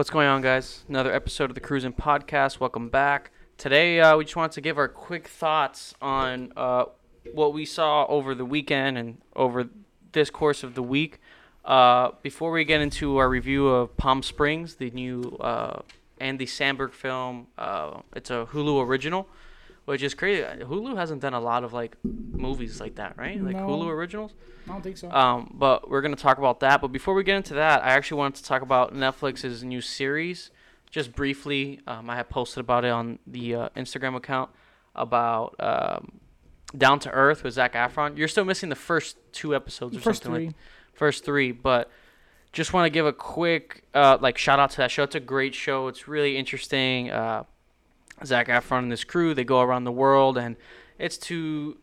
What's going on, guys? Another episode of the Cruisin' Podcast. Welcome back. Today, we just want to give our quick thoughts on what we saw over the weekend and over this course of the week. Before we get into our review of Palm Springs, the new Andy Samberg film, it's a Hulu original, which is crazy. Hulu hasn't done a lot of like movies like that, right? Like no, Hulu originals? I don't think so. But we're going to talk about that. But before we get into that, I actually wanted to talk about Netflix's new series just briefly. I had posted about it on the Instagram account about Down to Earth with Zac Efron. You're still missing the first two episodes or first something three. First three, but just want to give a quick shout out to that show. It's a great show. It's really interesting. Zac Efron and his crew, they go around the world, and it's to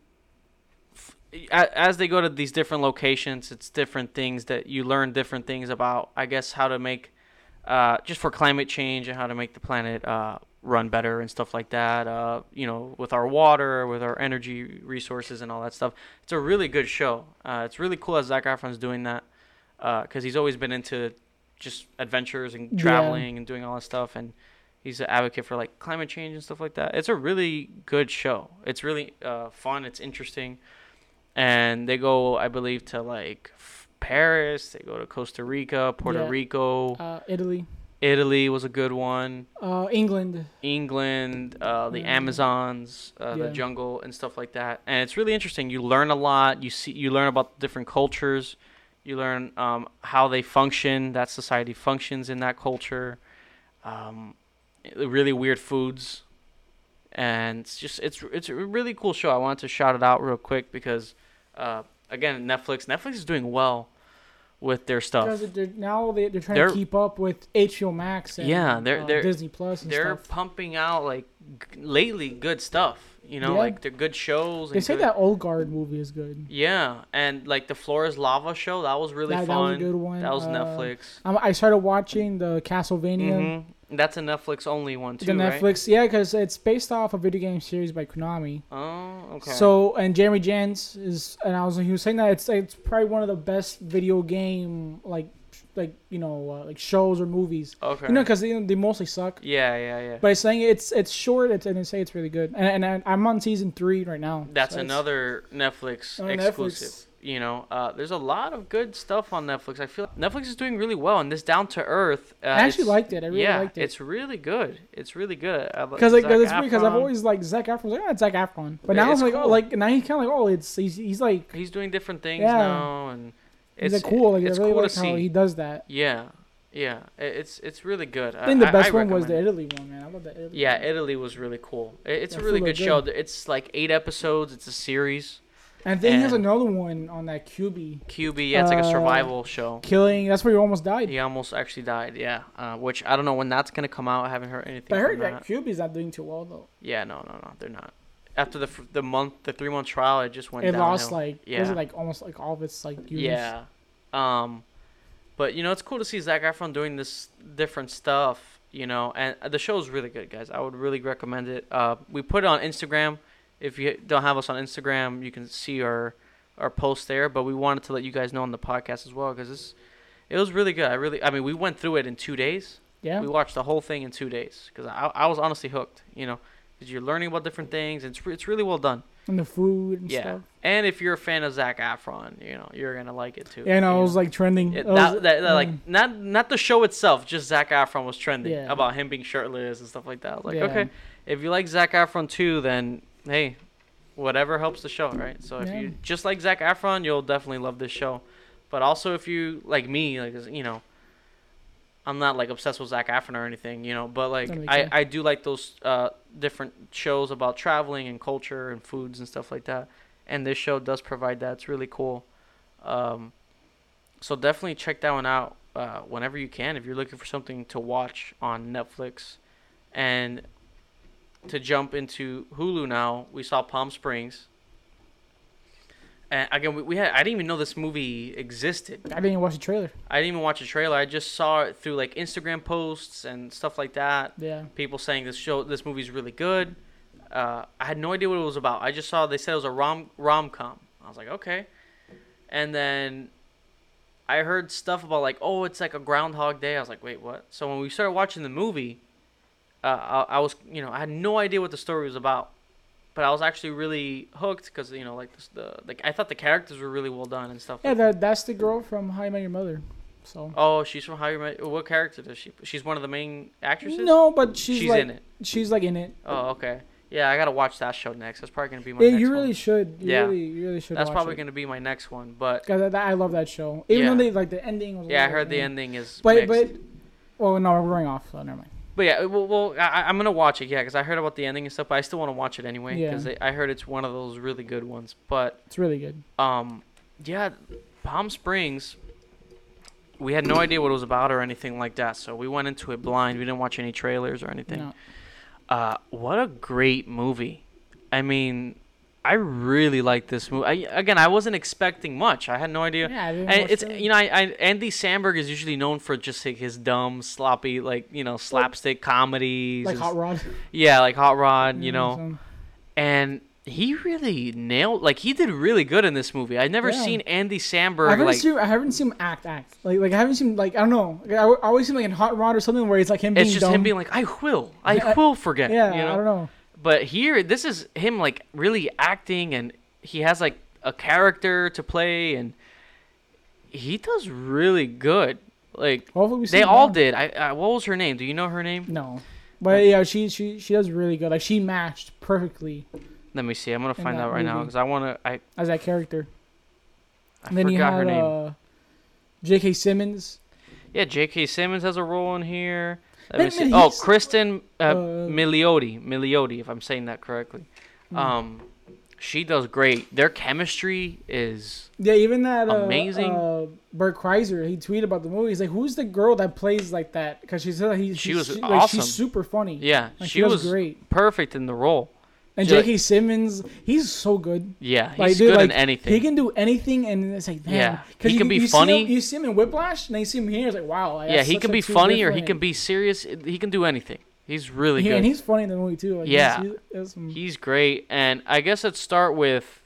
as they go to these different locations, it's different things that you learn, different things about, I guess, how to make just for climate change and how to make the planet run better and stuff like that, with our water, with our energy resources and all that stuff. It's a really good show. It's really cool that Zac Efron's doing that because he's always been into just adventures and traveling and doing all that stuff, and he's an advocate for like climate change and stuff like that. It's a really good show. It's really fun. It's interesting. And they go, I believe, to like Paris. They go to Costa Rica, Puerto Rico. Italy was a good one. England, the Amazons, the jungle and stuff like that. And it's really interesting. You learn a lot. You learn about different cultures. You learn how they function, that society functions in that culture. Really weird foods, and it's a really cool show. I wanted to shout it out real quick because again, Netflix is doing well with their stuff. They're trying to keep up with HBO Max and they're Disney Plus and they're stuff. Pumping out like lately good stuff, like they're good shows. They say that Old Guard movie is good. Yeah, and like the Flores Lava show, that was really fun. That was a good one. That was Netflix. I started watching the Castlevania. Mm-hmm. That's a Netflix only one too, right? Because it's based off a video game series by Konami. Oh, okay. So, and Jeremy Jahns he was saying that it's probably one of the best video game shows or movies. Okay. Because they mostly suck. Yeah. But it's saying it's short. And they say it's really good. And I'm on season 3 right now. That's another Netflix exclusive. Netflix. There's a lot of good stuff on Netflix. I feel Netflix is doing really well, and this Down to Earth. I actually liked it. I really liked it. It's really good. Because I've always liked Zac Efron. It's Zac Efron, but now now he's kind of he's doing different things now, and it's cool. It's really cool to see how he does that. Yeah. It's really good. I think the best one was the Italy one, man. I love that Italy. Yeah, Italy was really cool. It's a really good show. It's like 8 episodes. It's a series. And then there's another one on that QB, it's like a survival show. Killing, that's where you almost died. He almost actually died, yeah. Which I don't know when that's going to come out. I haven't heard anything. But I heard that QB's not doing too well, though. Yeah, no, they're not. After the 3-month trial, it just went down. It lost, almost like all of its, views. Yeah. But, it's cool to see Zac Efron doing this different stuff, And the show's really good, guys. I would really recommend it. We put it on Instagram. If you don't have us on Instagram, you can see our post there. But we wanted to let you guys know on the podcast as well because it was really good. We went through it in 2 days. Yeah. We watched the whole thing in 2 days because I was honestly hooked, because you're learning about different things. It's really well done. And the food and stuff. Yeah. And if you're a fan of Zac Efron, you're going to like it too. Yeah, it was trending. Not the show itself, just Zac Efron was trending about him being shirtless and stuff like that. I was like, okay, if you like Zac Efron too, then... Hey, whatever helps the show, right? So if you just like Zac Efron, you'll definitely love this show. But also if you like me, I'm not obsessed with Zac Efron or anything, But I do like those different shows about traveling and culture and foods and stuff like that. And this show does provide that. It's really cool. So definitely check that one out whenever you can if you're looking for something to watch on Netflix. And to jump into Hulu now, we saw Palm Springs. And again, I didn't even know this movie existed. I didn't even watch the trailer. I just saw it through Instagram posts and stuff like that. Yeah. People saying this movie's really good. I had no idea what it was about. I just saw they said it was a rom-com. I was like, okay. And then I heard stuff about like, oh, it's like a Groundhog Day. I was like, wait, what? So when we started watching the movie, I was, you know, I had no idea what the story was about, but I was actually really hooked because, you know, like I thought the characters were really well done and stuff. Yeah, like that's the girl from How I Met Your Mother. So. Oh, she's from How You Met. What character does she? She's one of the main actresses. No, but she's like, in it. She's like in it. Oh, okay. Yeah, I gotta watch that show next. That's probably gonna be my. Yeah, next you really one. Should. You yeah, you really should. That's watch probably it. Gonna be my next one, but. Cause I love that show. Even yeah. though they like the ending. Was yeah, I heard the ending is. But, well, no, we're going off. So never mind. But yeah, well, I'm gonna watch it. Yeah, because I heard about the ending and stuff, but I still want to watch it anyway because yeah. I heard it's one of those really good ones. But it's really good. Yeah, Palm Springs. We had no idea what it was about or anything like that, so we went into it blind. We didn't watch any trailers or anything. No. What a great movie. I mean, I really like this movie. I wasn't expecting much. I had no idea. Yeah, I didn't and it's it. You know, Andy Samberg is usually known for just like, his dumb, sloppy, like, you know, slapstick comedies. Like Hot Rod. Yeah, like Hot Rod, you know. So. And he really nailed, like, he did really good in this movie. I've never seen Andy Samberg. I haven't seen him act. Like, I haven't seen, like, I don't know. I always seen, like, in Hot Rod or something where he's, like, him being dumb. It's just him being like, I will forget. Yeah, you know? I don't know. But here, this is him, like, really acting, and he has, like, a character to play, and he does really good. Like, they all did. What was her name? Do you know her name? No. But, yeah, she does really good. Like, she matched perfectly. Let me see. I'm gonna find out right now because I wanna. As that character. I forgot her name. J.K. Simmons. Yeah, J.K. Simmons has a role in here. Let me see. Oh, Kristen Milioti. Milioti, if I'm saying that correctly. She does great. Their chemistry is. Yeah, even that amazing. Bert Kreiser, he tweeted about the movie. He's like, "Who's the girl that plays like that?" Because she said she was awesome. Like, she's super funny. Yeah, like, she was great. Perfect in the role. And J.K. Simmons, he's so good. Yeah, he's like, dude, good like, in anything. He can do anything, and it's like, man. Yeah, he can be funny. You see him in Whiplash, and you see him here, it's like, wow. Like, yeah, he can be funny, or he can be serious. He can do anything. He's really good. And he's funny in the movie, too. Like, yeah, he's great. And I guess let's start with,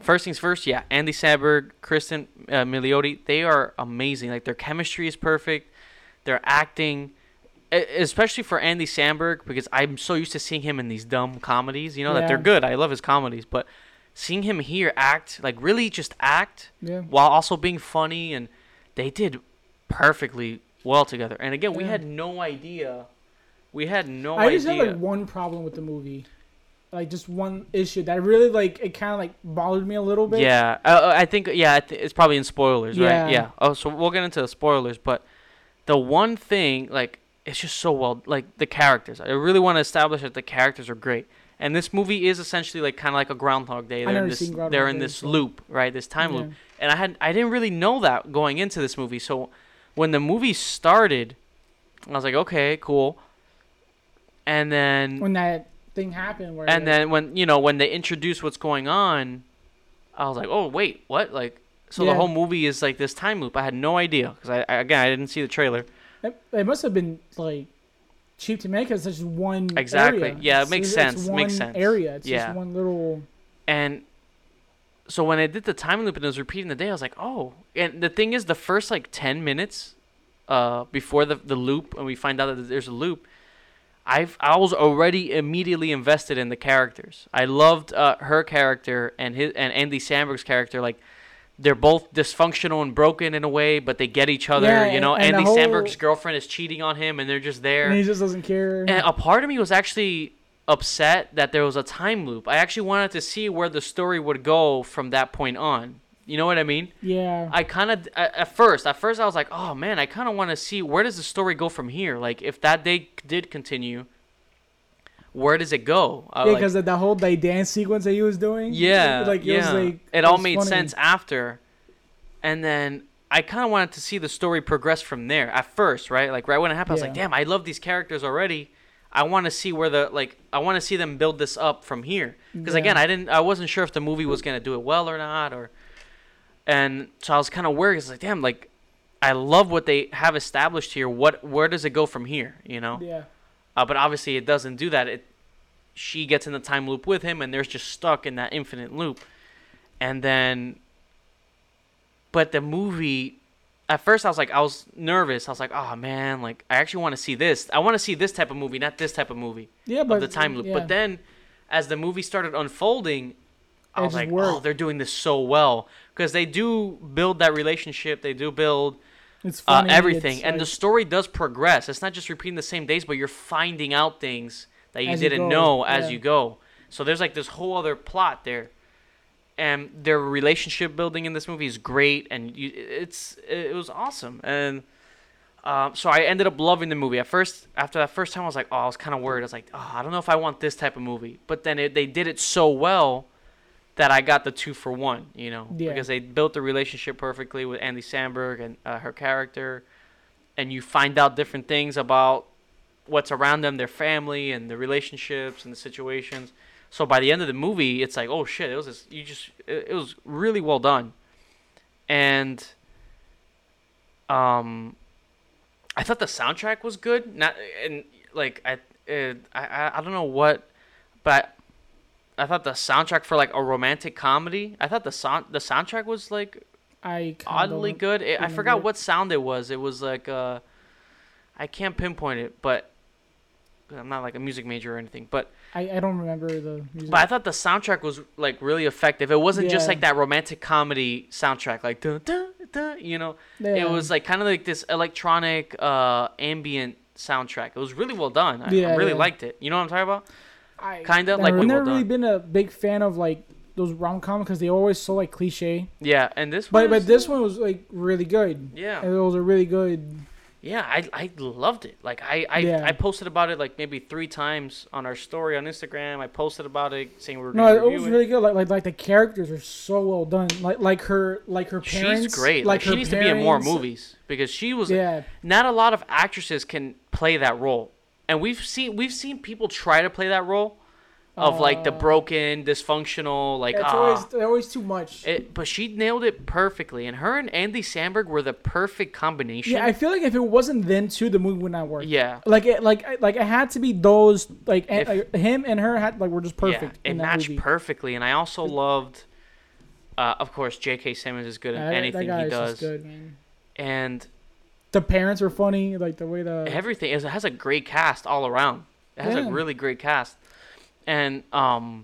first things first, yeah, Andy Samberg, Kristen Milioti, they are amazing. Like, their chemistry is perfect. Their acting, especially for Andy Samberg, because I'm so used to seeing him in these dumb comedies, you know, that they're good. I love his comedies, but seeing him here act, like really just act while also being funny, and they did perfectly well together. And again, we had no idea. I just had like one problem with the movie. Like just one issue that really like, it kind of like bothered me a little bit. Yeah. I think, it's probably in spoilers, right? Yeah. Oh, so we'll get into the spoilers, but the one thing like, it's just so well, like, the characters. I really want to establish that the characters are great. And this movie is essentially, like, kind of like a Groundhog Day. They're in this loop, right? This time loop. And I didn't really know that going into this movie. So when the movie started, I was like, okay, cool. And then when that thing happened. When they introduced what's going on, I was like, oh, wait, what? Like, so the whole movie is, like, this time loop. I had no idea. Because, I didn't see the trailer. It must have been like cheap to make because it's just one area. Yeah, it makes sense. It's one area. It's just one little. And so when I did the time loop and it was repeating the day, I was like, oh. And the thing is, the first like 10 minutes, before the loop, and we find out that there's a loop, I was already immediately invested in the characters. I loved her character and Andy Samberg's character, like. They're both dysfunctional and broken in a way, but they get each other, you know. And Andy Samberg's girlfriend is cheating on him, and they're just there. And he just doesn't care. And a part of me was actually upset that there was a time loop. I actually wanted to see where the story would go from that point on. You know what I mean? Yeah. I kind of at first I was like, oh man, I kind of want to see where does the story go from here. Like if that day did continue. Where does it go? Because of the whole like, dance sequence that he was doing. Yeah, it all made sense after. And then I kind of wanted to see the story progress from there at first, right? Like right when it happened, I was like, damn, I love these characters already. I want to see I want to see them build this up from here. Because again, I wasn't sure if the movie was going to do it well or not. And so I was kind of worried. It's like, damn, like I love what they have established here. Where does it go from here? You know? Yeah. But obviously it doesn't do that. She gets in the time loop with him, and they're just stuck in that infinite loop. And then But the movie, at first I was like, I was nervous. I was like, oh man, like I actually want to see this. I want to see this type of movie, not this type of movie. Yeah, but of the time loop. Yeah. But then, as the movie started unfolding, I was like, worked. Oh, they're doing this so well because they do build that relationship. They do build everything, and like, the story does progress. It's not just repeating the same days, but you're finding out things that you didn't know as you go. So there's like this whole other plot there. And their relationship building in this movie is great, and it was awesome. And so I ended up loving the movie. At first, after that first time, I was like, oh, I was kind of worried. I was like, oh, I don't know if I want this type of movie. But then they did it so well that I got the 2-for-1, you know, because they built the relationship perfectly with Andy Samberg and her character, and you find out different things about what's around them, their family, and the relationships and the situations. So by the end of the movie, it's like, oh shit, it was really well done, and I thought the soundtrack was good. I don't know what, but I thought the soundtrack for like a romantic comedy, I thought the soundtrack was like oddly good. I forgot what sound it was. It was like I can't pinpoint it, but. I'm not like a music major or anything, but I don't remember the music. But I thought the soundtrack was like really effective. It wasn't just like that romantic comedy soundtrack, like dun, dun, dun, you know. Yeah. It was like kind of like this electronic ambient soundtrack. It was really well done. I really liked it. You know what I'm talking about? I've never really been a big fan of like those rom-com because they always so like cliche. Yeah, and this one but this one was like really good. Yeah, and it was a really good. Yeah, I loved it. Like I posted about it like maybe 3 times on our story on Instagram. I posted about it saying we were going to review it. No, it was really good. Like the characters are so well done. Like her parents. She's great. Like she needs to be in more movies because she was not a lot of actresses can play that role. And we've seen people try to play that role of like the broken, dysfunctional, like it's always too much. But she nailed it perfectly, and her and Andy Samberg were the perfect combination. Yeah, I feel like if it wasn't them too, the movie would not work. Yeah, like it had to be those him and her were just perfect. Yeah, it matched perfectly, and I also loved, of course, J.K. Simmons is good in anything that guy he does. Just good, man. And the parents were funny, like the way everything it has a great cast all around. It has a really great cast. And I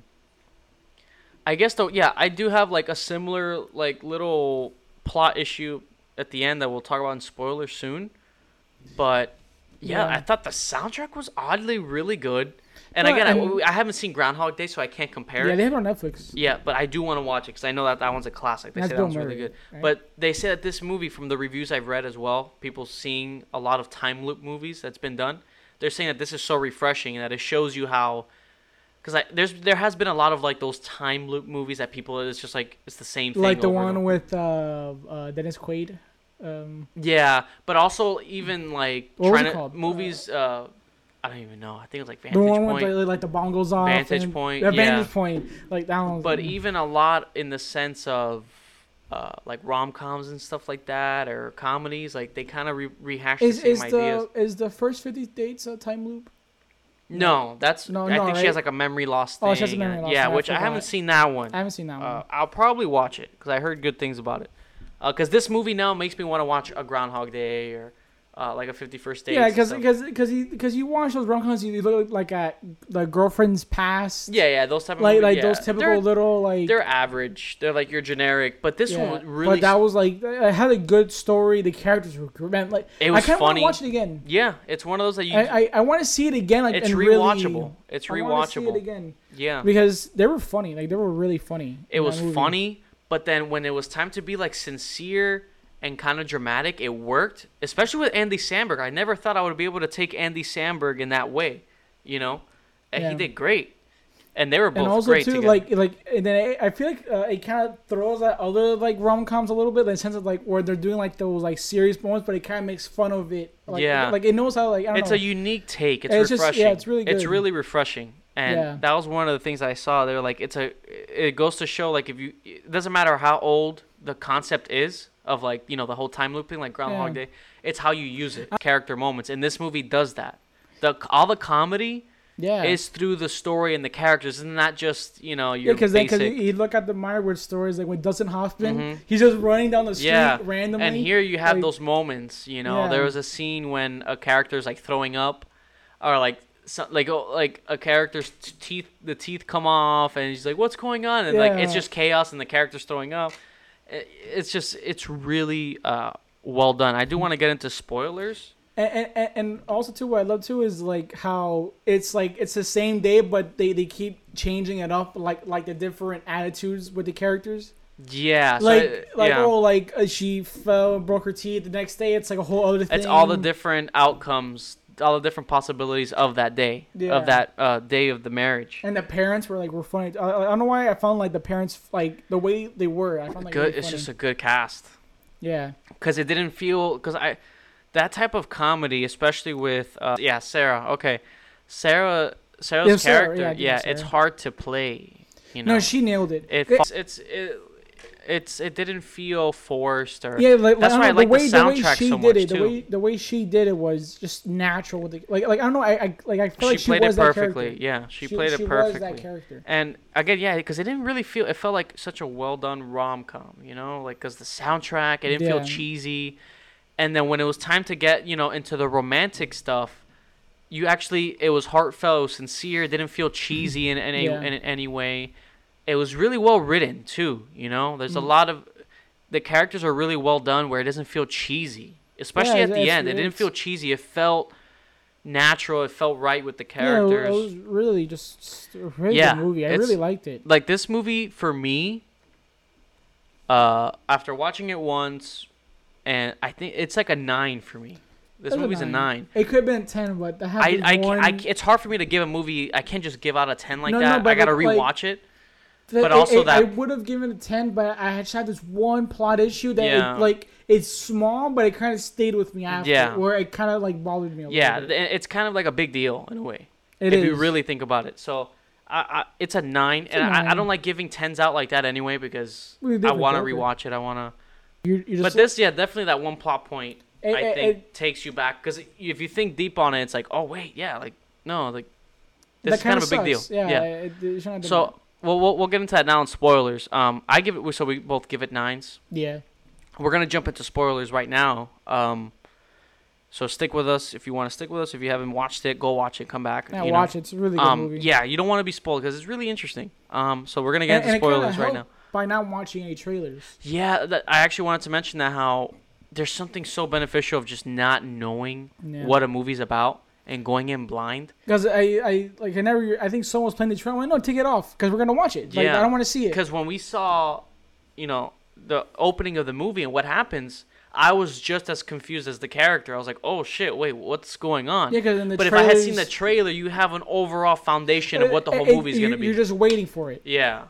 guess though, yeah, I do have like a similar like little plot issue at the end that we'll talk about in spoilers soon. But yeah. I thought the soundtrack was oddly really good. And I haven't seen Groundhog Day, so I can't compare it. Yeah, they have it on Netflix. Yeah, but I do want to watch it because I know that one's a classic. They say that one's really good. Right? But they say that this movie, from the reviews I've read as well, people seeing a lot of time loop movies that's been done, they're saying that this is so refreshing and that it shows you how. Because there has been a lot of like those time loop movies that people it's just like it's the same thing. Like the one with Dennis Quaid. Yeah, but also even like movies. I don't even know. I think it was like Vantage Point. The one with like the bongos on. Vantage Point. Yeah. Vantage Point. Like that one. But even a lot in the sense of like rom coms and stuff like that or comedies, like they kind of rehash the same ideas. Is the first 50 dates a time loop? No, I think she has like a memory loss thing. Oh, she has a memory loss. Yeah, which I haven't seen that one. I'll probably watch it because I heard good things about it. Because this movie now makes me want to watch a Groundhog Day or like a 50 First Dates. Yeah, because you watch those rom-coms, you look like at the girlfriend's past. Yeah, those type of movies. Like those typical they're average. They're like your generic, but this one really. But that was like it had a good story. The characters were like it was funny. I kind of want to watch it again. Yeah, it's one of those that you. I want to see it again. Like it's rewatchable. It's rewatchable. I want to see it again. Yeah, because they were funny. Like they were really funny. It was funny, but then when it was time to be like sincere. And kind of dramatic, it worked, especially with Andy Samberg. I never thought I would be able to take Andy Samberg in that way, you know. And he did great, and they were both great together. And also too, like, and then I feel like it kind of throws at other like rom-coms a little bit, in the sense of like where they're doing like those like serious moments, but it kind of makes fun of it. Like, yeah, like it knows how like I don't know. It's a unique take. It's refreshing. It's really good. It's really refreshing, and that was one of the things I saw. They're like, it goes to show like it doesn't matter how old the concept is. Of like, you know, the whole time loop thing, like Groundhog Day. It's how you use it. Character moments. And this movie does that. All the comedy yeah, is through the story and the characters, and not just, you know, your basic. Yeah, because you look at the Meyerowitz stories, like with Dustin Hoffman, he's just running down the street randomly. And here you have, like, those moments, you know. There was a scene when a character's like throwing up, or like a character's teeth come off, and he's like, "What's going on?" And like, it's just chaos, and the character's throwing up. It's really well done. I do want to get into spoilers. And also too, what I love too is like how it's like it's the same day, but they keep changing it up, like the different attitudes with the characters. Yeah. She fell and broke her teeth. The next day, it's like a whole other thing. It's all the different outcomes, all the different possibilities of that day, of that day of the marriage. And the parents were funny. I don't know why I found like the parents, like the way they were. I found like good. Really funny. It's just a good cast. Yeah. That type of comedy, especially with Sarah. Okay, Sarah's character. Sarah. It's hard to play. You know, no, she nailed it. It didn't feel forced or that's why I like the soundtrack so much too. The way she did it was just natural. I don't know. I feel like she was that character. Yeah, she played it perfectly. She was that character. And again, because it didn't really feel. It felt like such a well done rom com. You know, because the soundtrack, it didn't feel cheesy. And then when it was time to get, into the romantic stuff, it was heartfelt, it was sincere, it didn't feel cheesy in any way. It was really well written too, There's a lot of the characters are really well done where it doesn't feel cheesy, especially at the end. It didn't feel cheesy. It felt natural. It felt right with the characters. It was really just a really good movie. I really liked it. Like this movie for me, after watching it once. And I think it's like a 9 for me. This movie's a 9. It could have been a 10, but it's hard for me to give a movie. I can't just give out a 10 that. I gotta rewatch it. I would have given a 10, but I just had this one plot issue that it's small, but it kind of stayed with me after. Yeah. Where it kind of bothered me a little bit. Yeah, it's kind of like a big deal in a way. If you really think about it, so. It's a 9, and I don't like giving 10s out like that anyway because I want to rewatch it. I want to. But this, definitely that one plot point, I think, takes you back. Because if you think deep on it, it's like, oh, wait, this is kind of a big deal. Yeah. So, we'll get into that now in spoilers. We both give it 9s. Yeah. We're going to jump into spoilers right now. So stick with us if you want to stick with us. If you haven't watched it, go watch it. Come back. Yeah, watch it. It's a really good movie. Yeah, you don't want to be spoiled because it's really interesting. So we're going to get into spoilers right now. By not watching any trailers. Yeah, I actually wanted to mention that how there's something so beneficial of just not knowing what a movie's about and going in blind. Because I think someone's playing the trailer. I'm like, no, take it off because we're gonna watch it. Like, I don't want to see it. Because when we saw, the opening of the movie and what happens, I was just as confused as the character. I was like, oh shit, wait, what's going on? Yeah, because if I had seen the trailer, you have an overall foundation of what the whole movie's gonna be. You're just waiting for it. Yeah.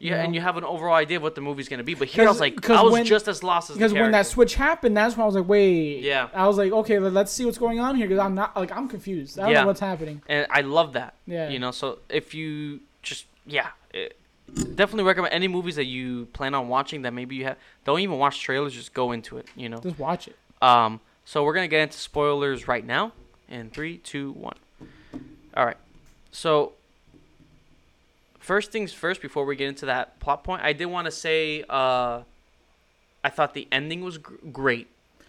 Yeah, and you have an overall idea of what the movie's going to be. But here I was just as lost as the character. Because when that switch happened, that's when I was like, wait. Yeah. I was like, okay, let's see what's going on here because I'm confused. I don't know what's happening. And I love that. Yeah. So if you definitely recommend any movies that you plan on watching that maybe you have. Don't even watch trailers. Just go into it, Just watch it. So we're going to get into spoilers right now. In 3, 2, 1. All right. So... First things first, before we get into that plot point, I did want to say I thought the ending was great.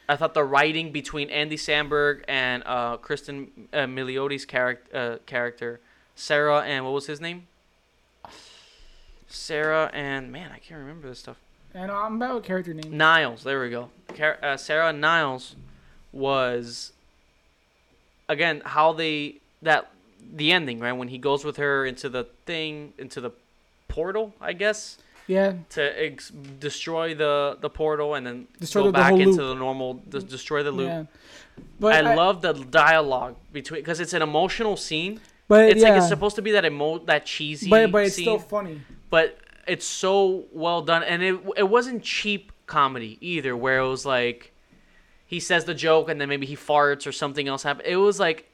I thought the writing between Andy Samberg and Kristen Milioti's character, Sarah and what was his name? Sarah and... Man, I can't remember this stuff. And I'm about character name. Niles, there we go. Sarah and Niles was... Again, how they... that. The ending, right? When he goes with her into the thing, into the portal, I guess. Yeah. To destroy the portal and then go back into the normal, destroy the loop. Yeah. But I love the dialogue between, because it's an emotional scene. But it's like it's supposed to be that cheesy. But it's scene, still funny. But it's so well done, and it wasn't cheap comedy either, where it was like he says the joke and then maybe he farts or something else happens. It was like.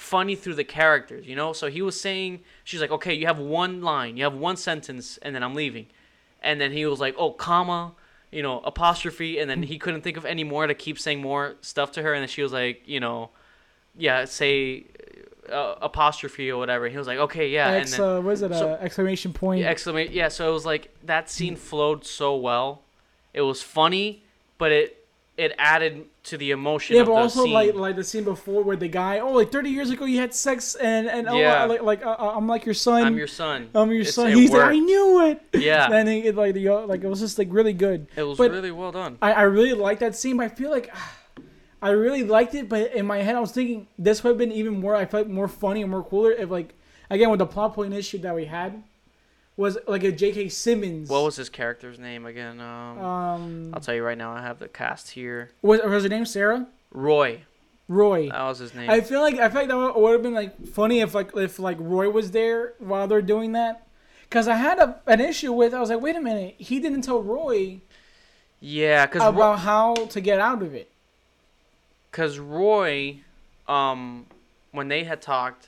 Funny through the characters, so he was saying, she's like, okay, you have one line, you have one sentence, and then I'm leaving. And then he was like, oh, comma, apostrophe, and then he couldn't think of any more to keep saying more stuff to her. And then she was like, say apostrophe or whatever. He was like, okay, yeah. Exclamation point. Yeah, exclamation. Yeah. So it was like that scene flowed so well. It was funny, but it added to the emotion. Yeah, of but the also scene. like the scene before where the guy, 30 years ago you had sex and I'm like your son. I'm your son. He's like, I knew it. Yeah. And then it was just like really good. It was really well done. I really liked that scene. But I feel like I really liked it, but in my head I was thinking this would have been even more. I felt more funny and more cooler if with the plot point issue that we had. Was like a J.K. Simmons. What was his character's name again? I'll tell you right now. I have the cast here. Was her name Sarah? Roy. That was his name. I feel like that would have been funny if Roy was there while they're doing that. Because I had an issue with. I was like, wait a minute. He didn't tell Roy. Yeah, about how to get out of it. Because Roy, when they had talked.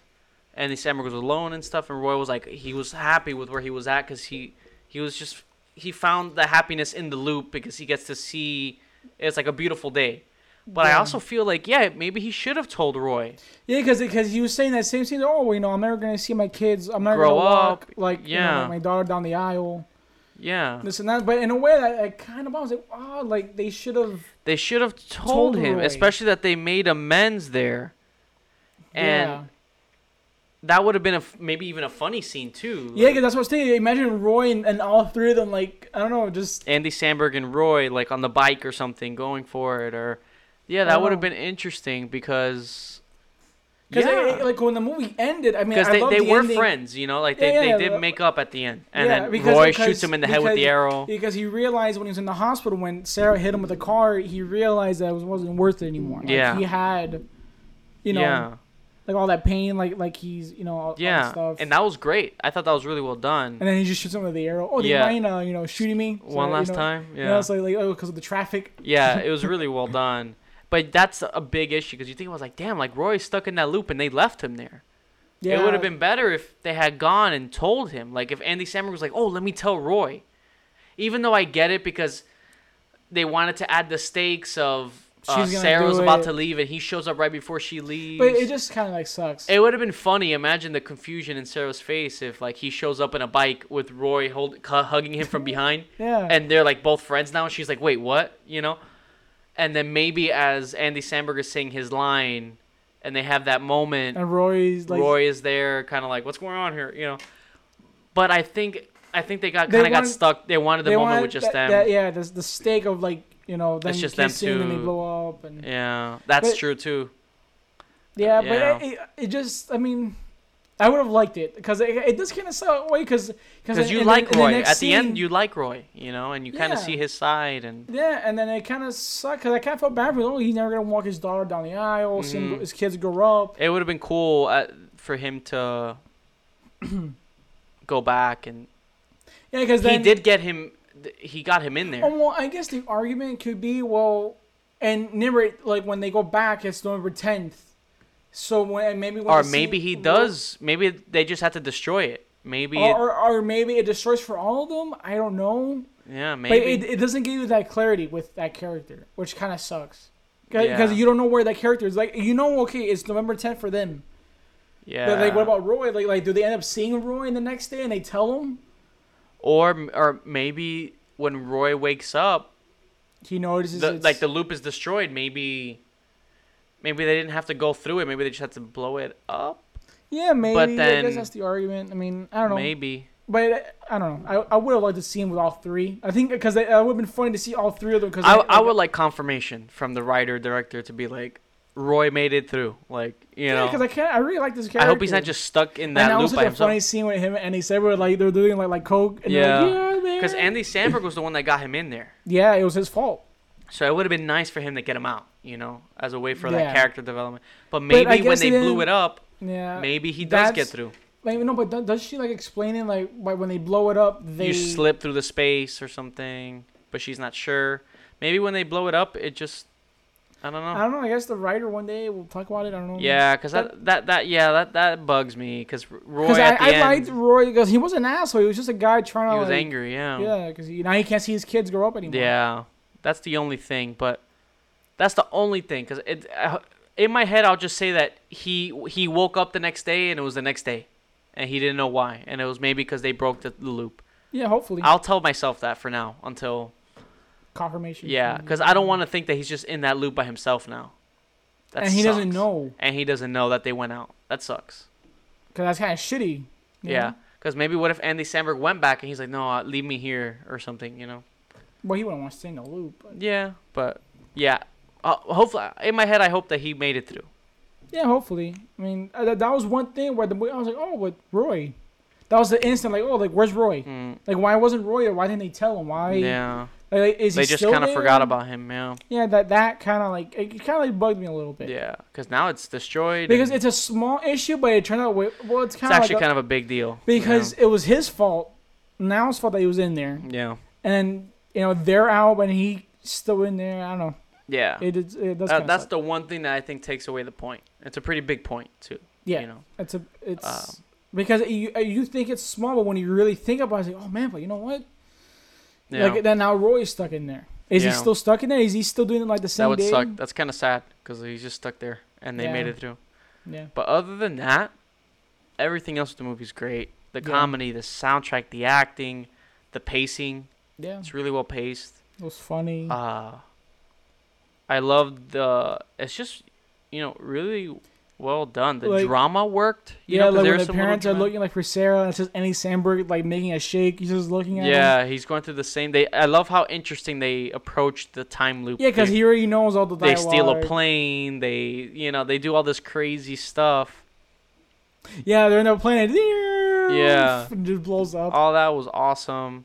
Andy Samberg was alone and stuff, and Roy was like, he was happy with where he was at because he found the happiness in the loop because he gets to see it's like a beautiful day. But yeah. I also feel like, yeah, maybe he should have told Roy. Yeah, because he was saying that same thing. I'm never going to see my kids. I'm never going to walk my daughter down the aisle. Yeah. This and that. But in a way, I kind of was like, wow, they should have. They should have told him, Roy. Especially that they made amends there. And. Yeah. That would have been maybe even a funny scene, too. Yeah, because that's what I was thinking. Imagine Roy and all three of them, I don't know, just... Andy Samberg and Roy, on the bike or something, going for it. Or yeah, that would have been interesting because... when the movie ended, I mean, I love the ending. Because they were friends, you know? They did make up at the end. And then Roy shoots him in the head with the arrow. Because he realized when he was in the hospital, when Sarah hit him with a car, he realized that it wasn't worth it anymore. Yeah. He had, Yeah. All that pain, he's, all that stuff. And that was great. I thought that was really well done. And then he just shoots him with the arrow. Oh, they mind, shooting me. So, one last time. Yeah. It's because of the traffic. Yeah, it was really well done. But that's a big issue because you think it was damn, Roy's stuck in that loop and they left him there. Yeah. It would have been better if they had gone and told him. If Andy Samberg was let me tell Roy. Even though I get it because they wanted to add the stakes of... Sarah's about to leave and he shows up right before she leaves. But it just kind of sucks. It would have been funny. Imagine the confusion in Sarah's face if he shows up in a bike with Roy hugging him from behind. Yeah. And they're both friends now and she's like, wait, what? And then maybe as Andy Samberg is saying his line and they have that moment. And Roy is there kind of what's going on here? But I think they got stuck. They wanted the moment with just them. There's the stake of then it's just them two. And they blow up. And... Yeah, that's true too. Yeah, but it just, I mean, I would have liked it because it does kind of suck away because you like Roy at the end. You like Roy, and you kind of see his side and and then it kind of sucked because I kind of felt bad for him. He's never gonna walk his daughter down the aisle. Mm-hmm. See his kids grow up. It would have been cool for him to go back and because he did get him. He got him in there. Oh, well, I guess the argument could be, when they go back, it's November 10th. So does. Maybe they just have to destroy it. Or maybe it destroys for all of them. I don't know. Yeah, maybe. But it doesn't give you that clarity with that character, which kind of sucks. Because you don't know where that character is. It's November 10th for them. Yeah. But what about Roy? Do they end up seeing Roy the next day and they tell him? Or maybe when Roy wakes up, he notices the loop is destroyed. Maybe they didn't have to go through it. Maybe they just had to blow it up. Yeah, maybe. But then, I guess that's the argument. I mean, I don't know. Maybe. But I don't know. I would have liked to see him with all three. I think because it would have been funny to see all three of them. Because I would like confirmation from the writer director to be like, Roy made it through, because I really like this character. I hope he's not just stuck in that loop by himself. And that was a funny scene with him and Andy Samberg, they're doing like coke. And because Andy Samberg was the one that got him in there. Yeah, it was his fault. So it would have been nice for him to get him out, as a way for that character development. But maybe when they blew it up, maybe he does get through. But does she explain it when they blow it up? You slip through the space or something, but she's not sure. Maybe when they blow it up, it just. I don't know. I guess the writer one day will talk about it. I don't know. Yeah, because that bugs me. Because Roy I liked Roy because he was an asshole. He was just a guy trying to. He was angry. Yeah. Yeah, because now he can't see his kids grow up anymore. Yeah, that's the only thing. Because in my head, I'll just say that he woke up the next day and it was the next day, and he didn't know why, and it was maybe because they broke the loop. Yeah, hopefully. I'll tell myself that for now until confirmation. Yeah, because I don't want to think that he's just in that loop by himself now. That and he sucks. Doesn't know. And he doesn't know that they went out. That sucks. Because that's kind of shitty. Yeah. Because maybe what if Andy Samberg went back and he's like, no, leave me here or something, you know? Well, he wouldn't want to stay in the loop. But... yeah, but yeah. Hopefully, in my head, I hope that he made it through. Yeah, hopefully. I mean, that was one thing where the movie, I was like, oh, with Roy. That was the instant, like, oh, like, where's Roy? Mm. Like, why wasn't Roy or why didn't they tell him? Why? Yeah. Like, is they he just kind of forgot about him, yeah. Yeah, that kind of like, it kind of like bugged me a little bit. Yeah, because now it's destroyed. Because it's a small issue, but it turned out, well, it's kind of actually like kind of a big deal. Because it was his fault, now it's fault that he was in there. Yeah. And, you know, they're out and he's still in there, I don't know. Yeah. It does that's suck. The one thing that I think takes away the point. It's a pretty big point, too. Yeah. You know? Because you think it's small, but when you really think about it, it's like, oh, man, but you know what? Yeah. Like, then now Roy's stuck in there. Is he still stuck in there? Is he still doing it like the same day? That would suck. That's kind of sad because he's just stuck there, and they made it through. Yeah. But other than that, everything else in the movie is great. The comedy, the soundtrack, the acting, the pacing. Yeah. It's really well paced. It was funny. I loved it's just, you know, really... well done. The drama worked. You know, like when the parents are looking like for Sarah, and it's just Andy Samberg like making a shake. He's just looking at him. Yeah, he's going through the same. I love how interesting they approach the time loop. Yeah, because he already knows all the dialogue. They steal a plane. They do all this crazy stuff. Yeah, they're in a plane. Yeah. It just blows up. All that was awesome.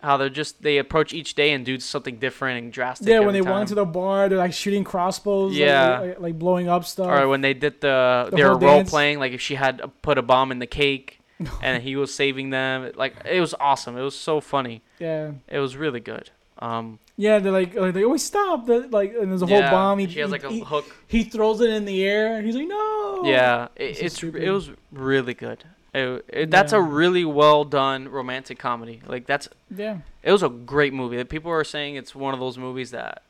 How they approach each day and do something different and drastic. Yeah, when they went to the bar, they're like shooting crossbows. Yeah, like blowing up stuff. Or when they did they were role playing, like if she had put a bomb in the cake, and he was saving them. Like it was awesome. It was so funny. Yeah, it was really good. Yeah, they're like they always stop. Like and there's a whole bomb. She has like a hook. He throws it in the air and he's like no. Yeah, it was really good. That's a really well done romantic comedy. Like it was a great movie. People are saying it's one of those movies that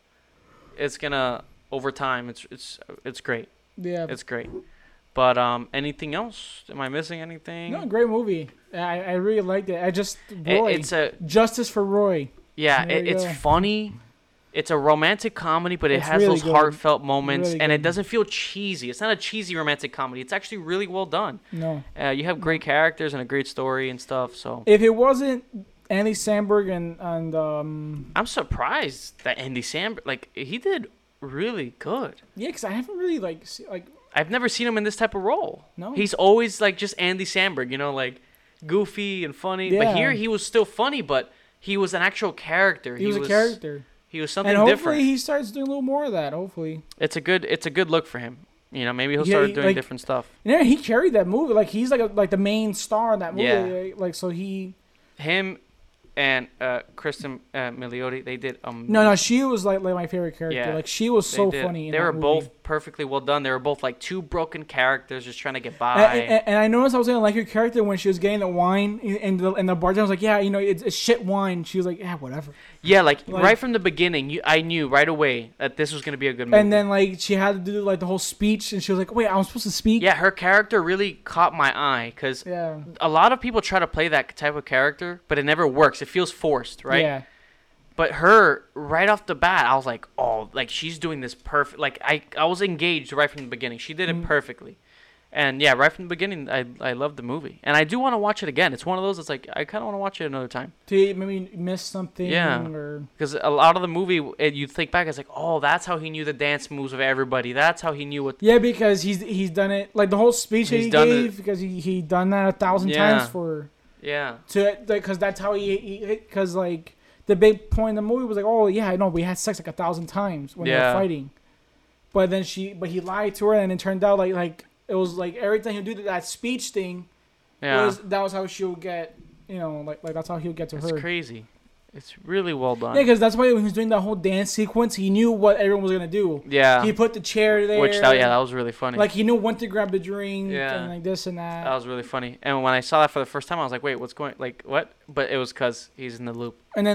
it's gonna over time. It's great. Yeah, it's great. But anything else? Am I missing anything? No, great movie. I really liked it. It's a justice for Roy. Yeah, it's funny. It's a romantic comedy, but it has those heartfelt moments, and it doesn't feel cheesy. It's not a cheesy romantic comedy. It's actually really well done. No, you have great characters and a great story and stuff. So if it wasn't Andy Samberg and I'm surprised that Andy Samberg he did really good. Yeah, because I haven't really I've never seen him in this type of role. No, he's always like just Andy Samberg, you know, like goofy and funny. Yeah. But here he was still funny, but he was an actual character. He was a character. He was something different. And hopefully he starts doing a little more of that, hopefully. It's a good look for him. You know, maybe he'll start doing different stuff. Yeah, he carried that movie. Like, he's like the main star in that movie. Yeah. Him and Kristen Milioti, they did... No, she was like my favorite character. Yeah, like, she was so funny They were both perfectly well done. They were both like two broken characters just trying to get by. And I noticed I was going to like your character when she was getting the wine and the bartender was like, yeah, you know, it's shit wine. She was like, yeah, whatever. Yeah, like right from the beginning, I knew right away that this was going to be a good movie. And then like she had to do like the whole speech and she was like, wait, I was supposed to speak? Yeah, her character really caught my eye because a lot of people try to play that type of character, but it never works. It feels forced, right? Yeah. But her, right off the bat, I was like, oh, like she's doing this perfect. Like I was engaged right from the beginning. She did it perfectly. And yeah, right from the beginning, I loved the movie. And I do want to watch it again. It's one of those that's like, I kind of want to watch it another time. Do you maybe miss something? Yeah. Because a lot of the movie, you think back, it's like, oh, that's how he knew the dance moves of everybody. That's how he knew what. Yeah, because he's done it. Like the whole speech that he gave, because he done that 1,000 times for her. Yeah. Because that's how he because like. The big point in the movie was like, oh, yeah, I know, we had sex like 1,000 times when they were fighting. But then he lied to her, and it turned out like it was like every time he'd do that speech thing, that was how she'll get, you know, like that's how he'll get to her. It's crazy. It's really well done. Yeah, because that's why when he was doing that whole dance sequence, he knew what everyone was going to do. Yeah. He put the chair there. That was really funny. Like, he knew when to grab the drink and, like, this and that. That was really funny. And when I saw that for the first time, I was like, wait, what's going... Like, what? But it was because he's in the loop. And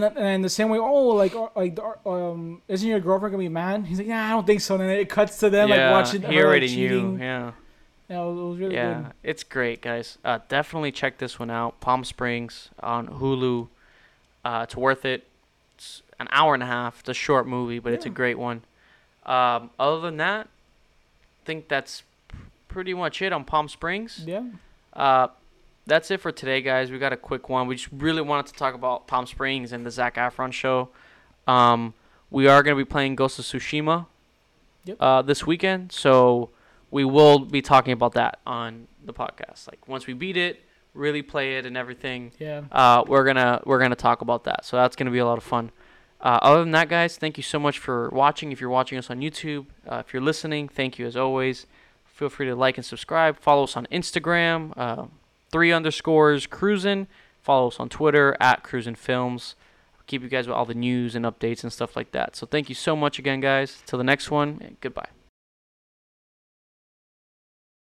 the same way, isn't your girlfriend going to be mad? He's like, nah, I don't think so. And then it cuts to them, like, watching... He already knew. Yeah. Yeah, it was really good. Yeah, it's great, guys. Definitely check this one out. Palm Springs on Hulu. It's worth it. It's an hour and a half. It's a short movie, but it's a great one. Other than that, I think that's pretty much it on Palm Springs. Yeah. That's it for today, guys. We got a quick one. We just really wanted to talk about Palm Springs and the Zac Efron show. We are going to be playing Ghost of Tsushima this weekend, so we will be talking about that on the podcast. Like, once we beat it, really play it and everything. Yeah. We're gonna talk about that. So that's gonna be a lot of fun. Other than that, guys, thank you so much for watching. If you're watching us on YouTube, if you're listening, thank you as always. Feel free to like and subscribe. Follow us on Instagram, 3_Cruisin. Follow us on Twitter @CruisinFilms. I'll keep you guys with all the news and updates and stuff like that. So thank you so much again, guys. Till the next one. Goodbye.